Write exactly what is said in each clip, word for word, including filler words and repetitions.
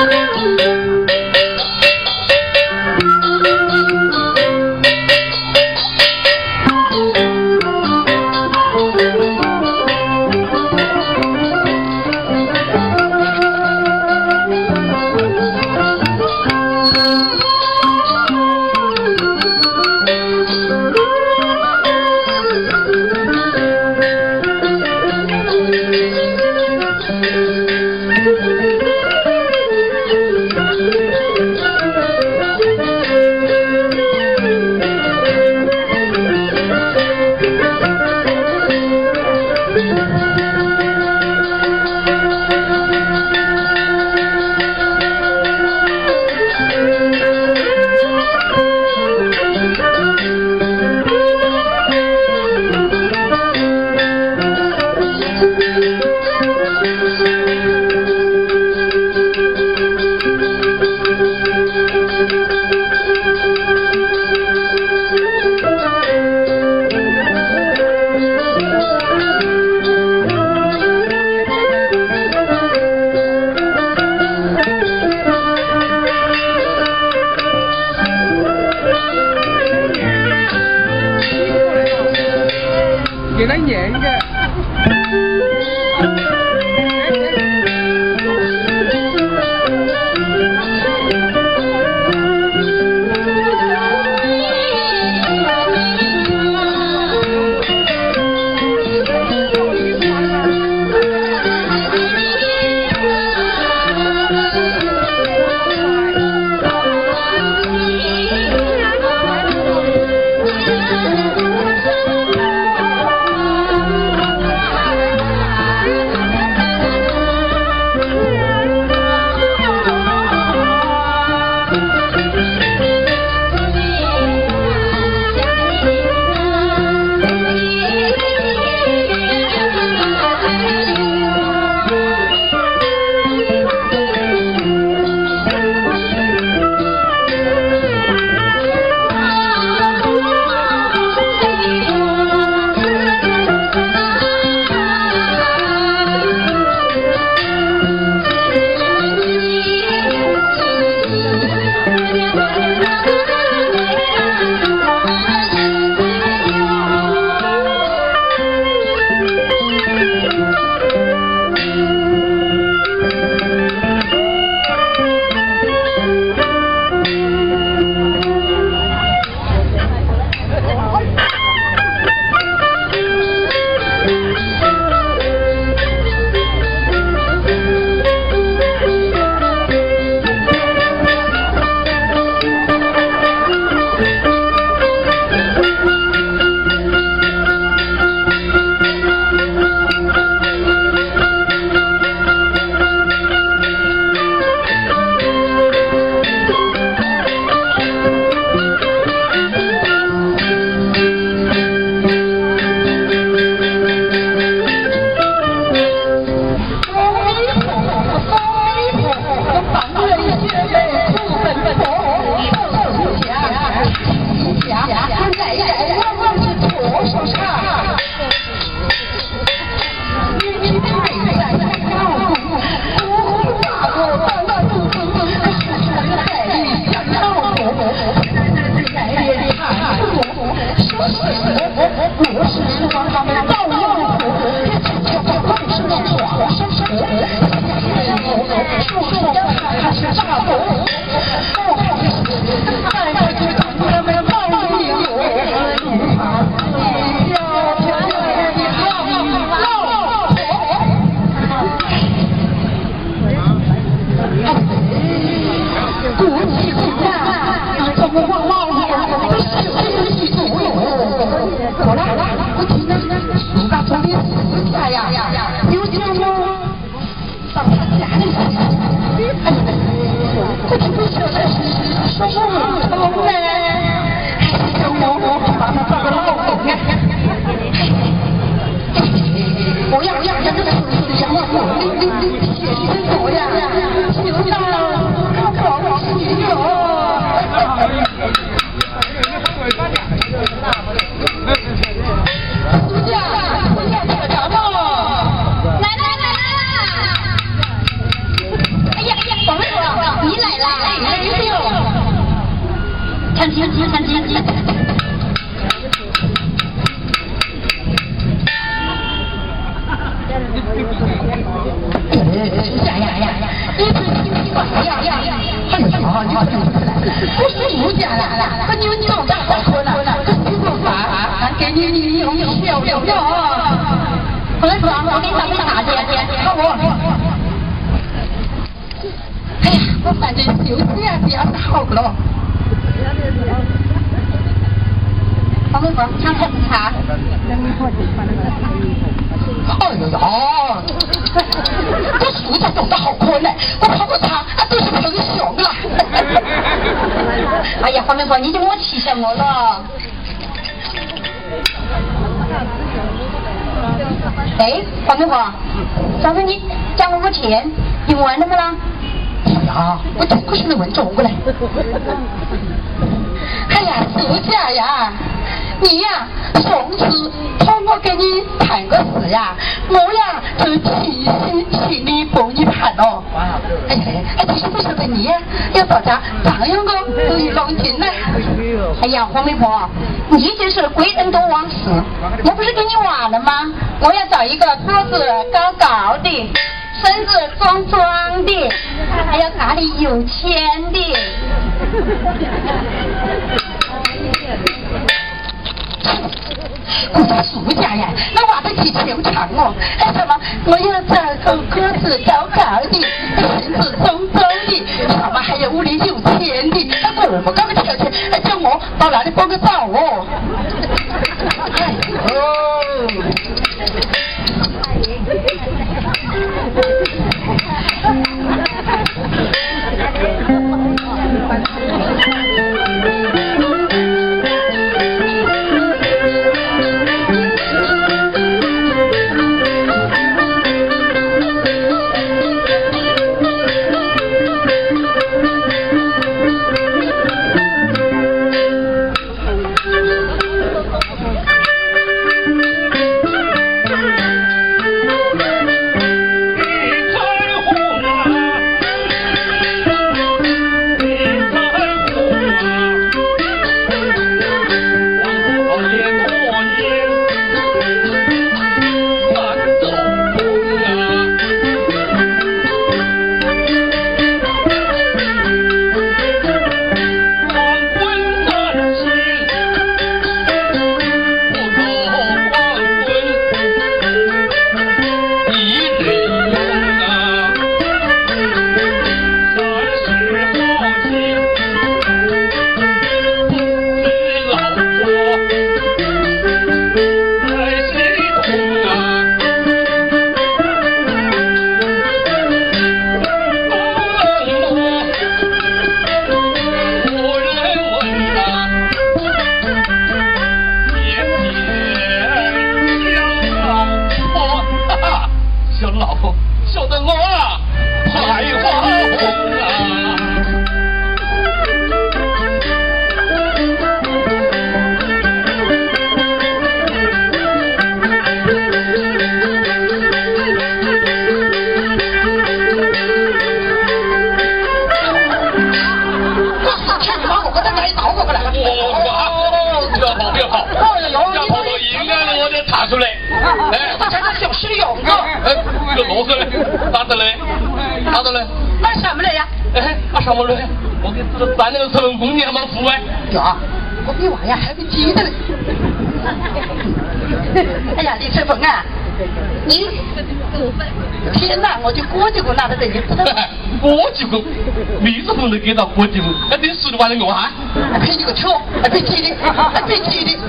我呀，就到了，我我我我。看鸡鸡看鸡鸡。呀呀呀呀！这是牛鸡管呀呀呀！还有啥好牛？不是牛家的，那牛牛大好喝呢，这牛过法，俺给你你你你不要不要不要啊！我来装，我给你上去拿去，看我。 哎呀，我反正就这样比较好了。王文博，唱什么茶？哎呀，这暑假走的好困嘞，我泡个茶，啊，都是成熊了。哎呀，王文博，你就莫提醒我了。哎，王文博，早上你借我个钱，你还了没啦？ 啊！我头过去的文章过来。哎呀，暑假呀，你呀，上次托我给你办个事呀，我呀就提心替你帮你办哦。哎呀，哎，其实不晓得你呀，要大家怎样个都有感情呢？哎呀，黄媒婆，你这是归根到往事，我不是跟你玩了吗？我要找一个个子高高的。 身子壮壮的，还有哪里有钱的？我在暑假呀，那娃子去球场哦。哎，什么？我要找个个子高高的，身子壮壮的，什么还有屋里有钱的？那我们干嘛去？哎，叫我到哪里帮个照哦？哎哦。 给到锅底，哎，你说的话你我哈，别你个臭，别气的，别气的。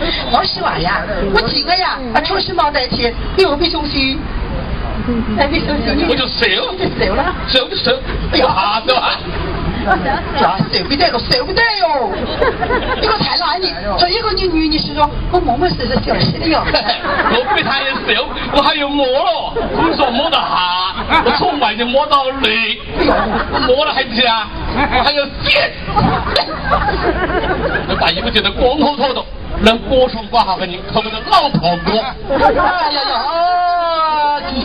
哎呀，我是话呀，我几个呀，啊，出事冇得钱，你何必伤心？哎，别伤心。我就笑，就笑啦，笑就笑，哎呀，对吧？啊，笑不得咯，笑不得哟。一个太懒你，再一个你女你是说，我冇乜事是笑死的哟。我比他也笑，我还有我咯，工作冇得下，我出门就摸到你。 摸了还不行啊？我还要见，把衣服剪得光秃秃的，能播出挂号给您可不能老跑播。哎呀呀！啊，你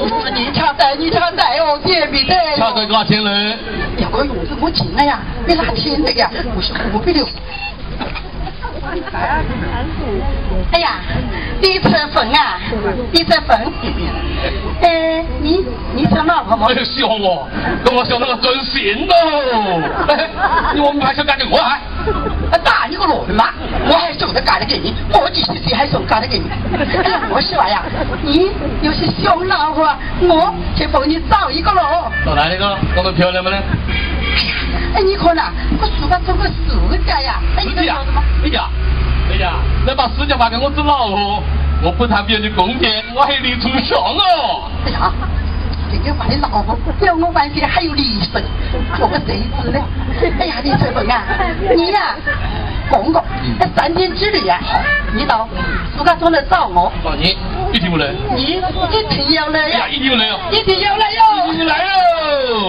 唱带你唱带哦，这比带。唱这个天嘞。呀，可以，我我紧了呀，别拉天的呀，我是湖北的。 哎呀，你吃粉啊？你吃粉？哎，你你吃那个吗？哎，笑我，跟我笑那个真行哦！哎，你我们还想干这活还？打你个老的嘛！我还想着干的给你，我几十岁还想干的给你。我说呀，你要是想老婆，我就帮你找一个喽。找哪一个？长得漂亮不呢？ 哎，你看呐，我手把中个手脚呀！哎，你讲什么？哎呀，哎呀，那把手脚还给我做老婆，我不谈别的公平，我还你出翔哦！哎呀，人家把你老婆，要我外边还有理生，我个谁知了？哎呀，李翠凤啊，你呀、啊。 公公，那三天之内呀，你到苏家庄来找我。找你，一定不来。你一定要来呀！一定要来哟！一定要来哟！一定来哟！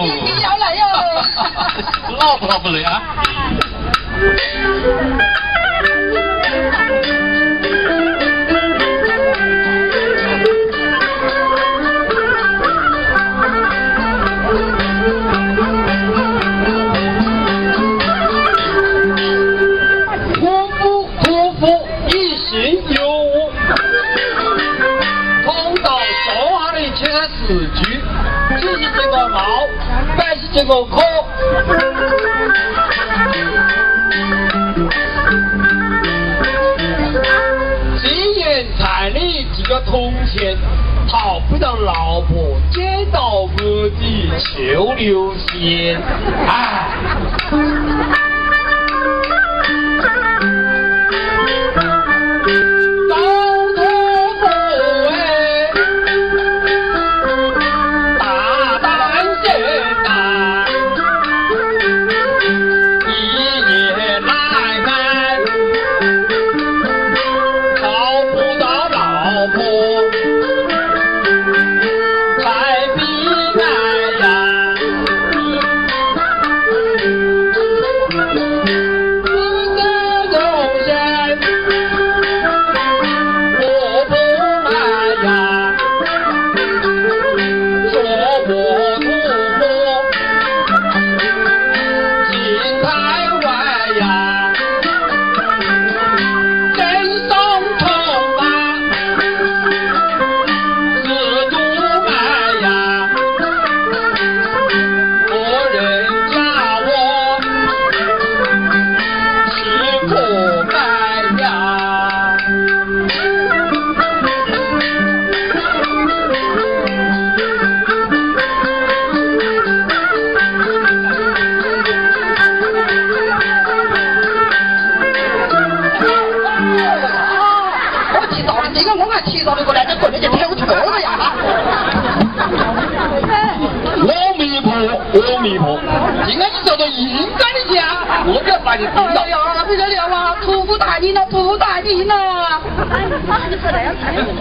一定要来哟！老不老不来啊！这个哭，金银财力几个铜钱，讨不到老婆，接到母鸡求流血，哎。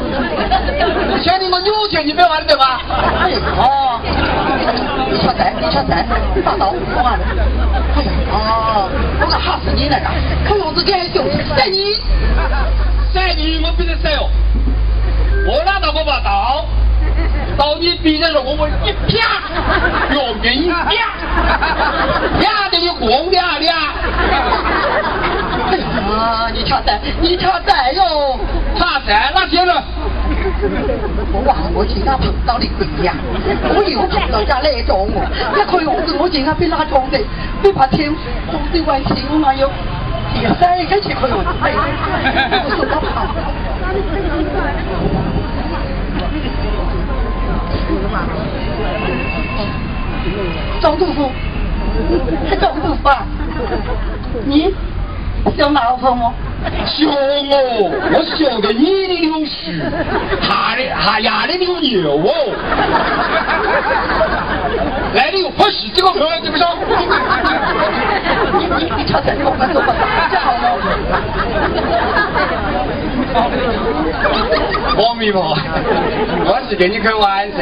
兄弟，我有钱，你别玩对吧？哎哦，你说谁？你说谁？大刀，我玩的。哎呀，哦，我讲吓死你那个，看老子给还凶，晒你，晒你，我比你晒哦。我拿到我把刀，刀你比那个我我一啪，用力一啪，啪的你红的啊的。 啊！你插蛋，你插蛋哟！插蛋，那天呢？我话我自家碰到的鬼呀！我又碰到家那种我，一看我是我自家被拉撞的，你怕天撞的外天我嘛要跌死，跟住佢又係，我受得怕。张杜甫，张杜甫啊，你？ 想老婆吗？想哦，我想个你的柳絮，下的下牙的柳牛哦。来的有不是这个河，对不对？你你你瞧瞧，我们怎么这好呢？我没吧，我是跟你开玩笑。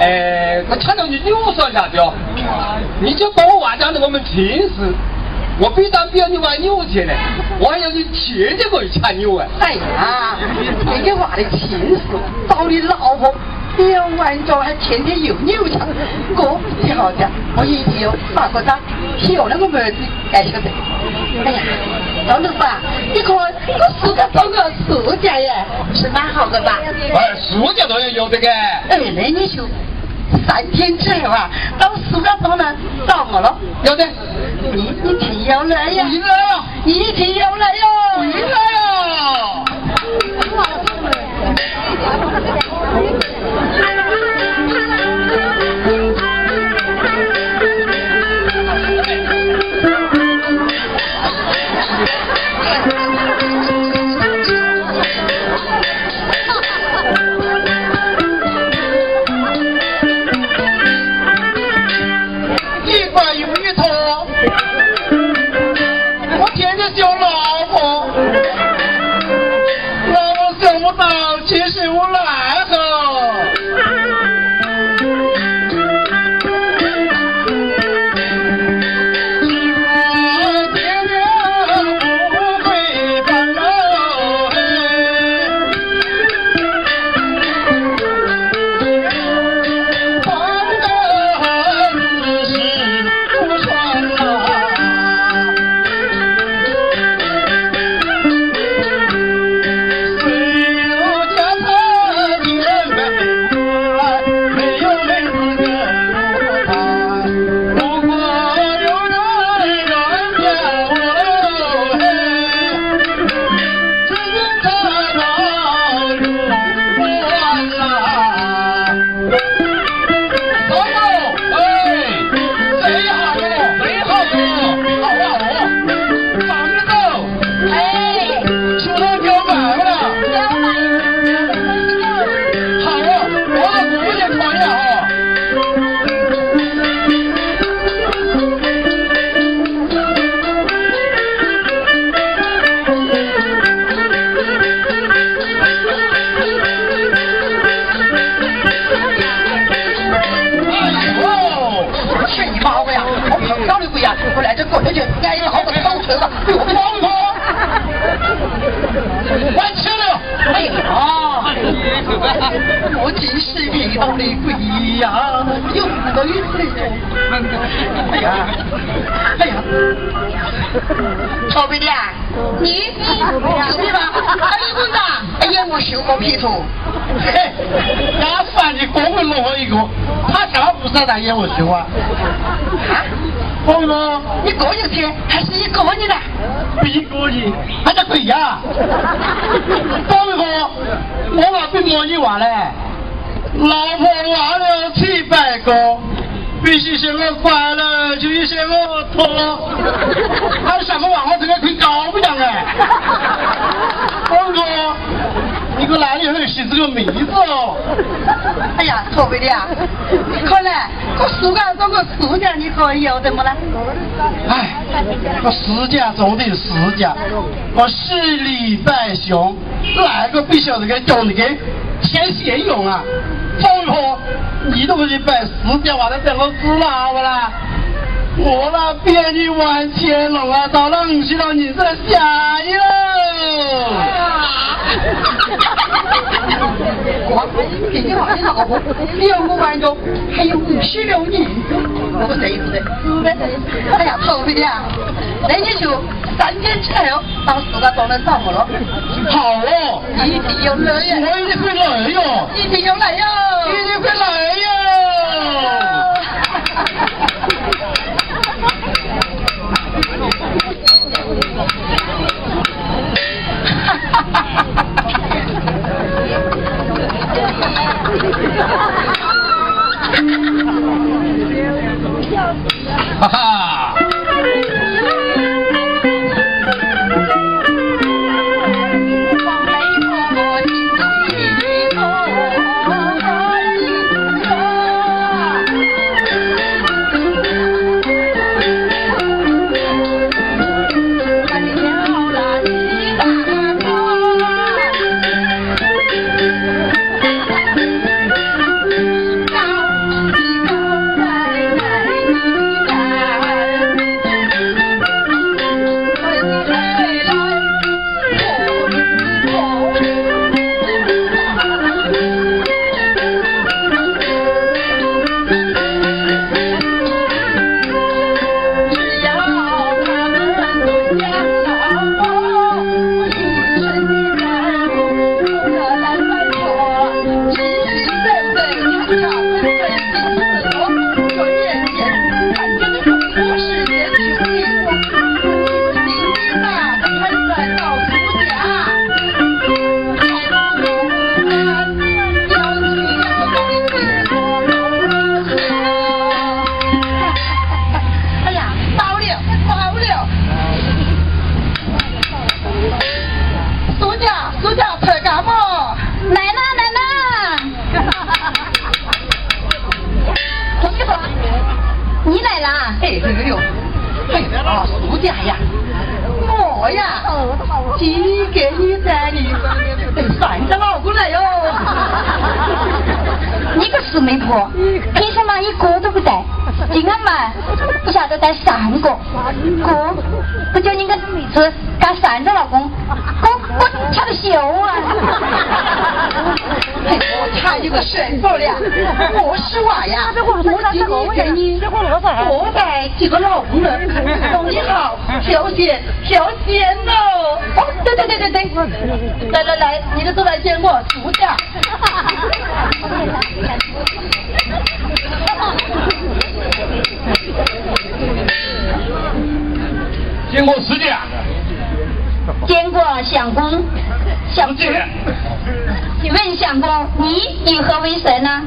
哎，我看到你又说啥子哦？你就帮我玩讲的我们情史。我必当别人玩牛去呢，我还要去骑这个牵牛啊！哎呀，你给娃的气死！找你老婆别玩着，还天天有牛强，我不知道的，我一直有大哥大，有那个妹子该晓得。哎呀，张老板，你看我暑假找个暑假耶，是蛮好的吧？哎，暑假都要有这个。哎，那你就。三天之后啊，到暑假到了，到我了。有的，你一定要来呀！你来呀！一定要来哟！你来呀！有怎么了？哎，我暑假总得暑假，我是礼拜熊，哪个不晓得给用的给天闲用啊？张玉红，你都是拜暑假完了等我知道不啦？我那边你玩乾隆啊，到了你知道你这假哟。我给你好的老婆，六个观众，还有五十六年。我得不得？哎呀，臭肥呀！那你就三天之后到暑假庄来找我了。好哦，一定要来呀！我一定会来哟！一定要来哟！一定会来哟！哈哈哈哈哈哈！呀，哎，这个哟，哎呀，暑假呀，我呀，几给你在你，算得老过来哟。你个死媒婆，凭什么一个都不带？今俺们不晓得带三个，哥，不叫你个妹子干三个老公，哥我抢秀啊！我差一个身份了，我是我呀，我今天给你，我带几个老公了，公你好，小姐，小姐呢？哦，对对对对对，来来来，你的都来见我，属下。见过师姐，见过相公，相公，请问相公，你以何为神呢？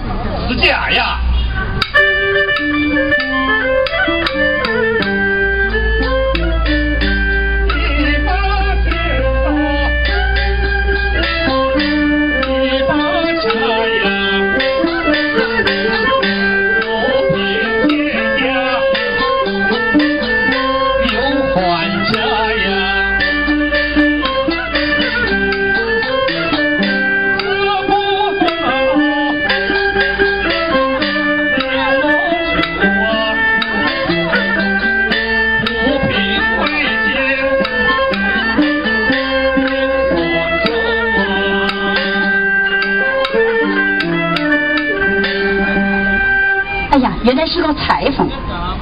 师姐呀，原来是个裁缝，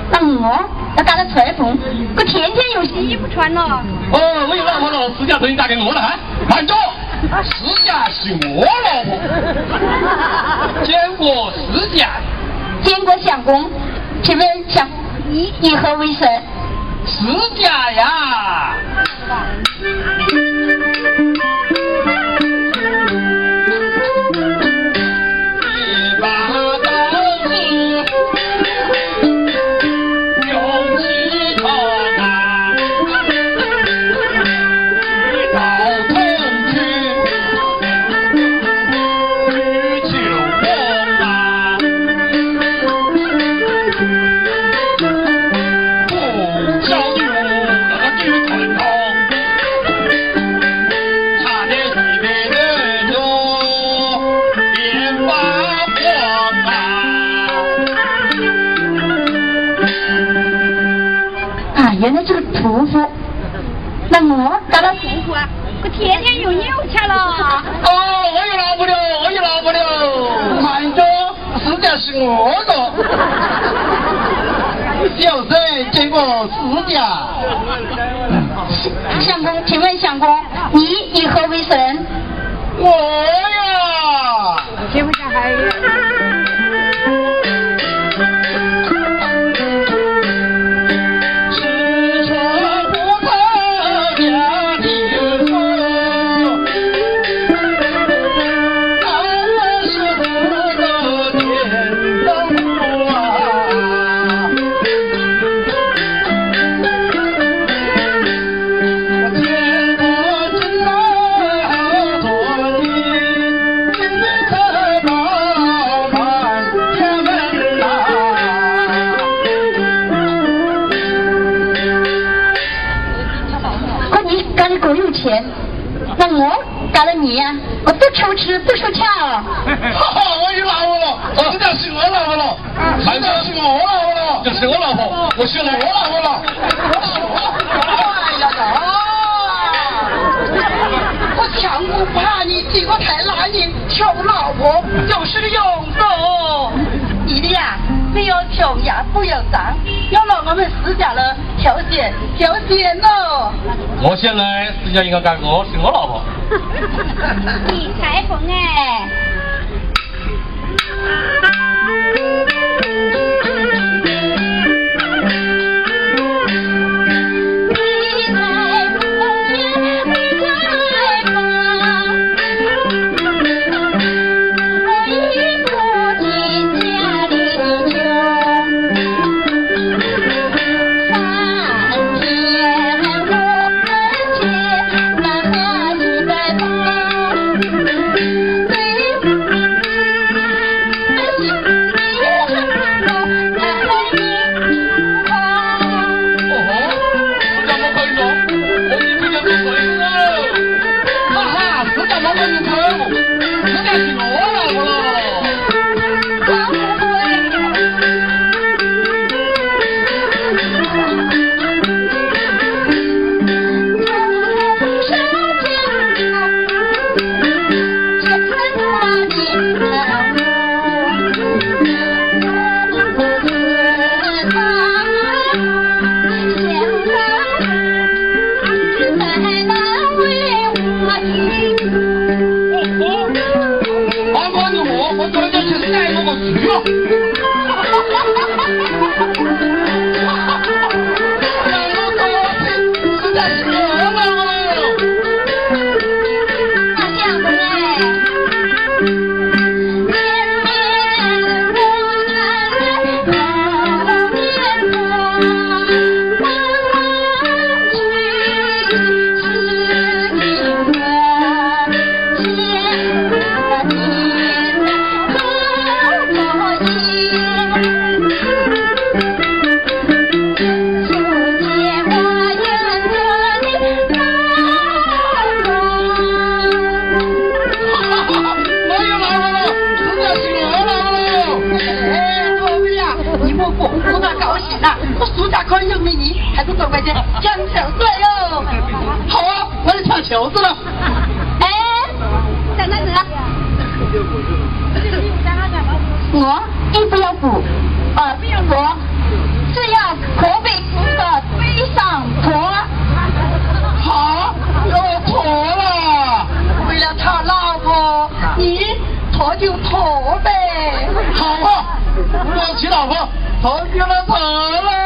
那我要干了裁缝，我天天有新衣服穿了。哦，为了我老师家等于嫁给我了，还慢着，师家是我老婆。见过师家，见过相公，请问相你以何为神？师家呀。原来这个屠夫，那我干了屠夫啊，我天天有肉吃了。哦，我有老婆了，我有老婆了，慢着，死家是我的。小生见过死家。相公，请问相公，你以何为神？我呀，结婚小孩。那我干了你呀、啊，我不愁吃不愁吃哦。我有老婆了，真的是我老婆了，真的是我老婆了，这是我老婆，我是我老婆了。哎呀呀！我强不怕你几个太男人抢老婆就是个勇子。你的呀，没有穷呀不有脏，要让我们死家了调解调解喏。我现在私家应该干我是我老婆。你裁缝哎。Thank you. 条子了。哎，在哪里啊？我一定要补，耳边我这样可被扶的背上驼。好，我驼了。为了他老婆，你驼就驼呗。好啊，我娶老婆，驼就能驼了。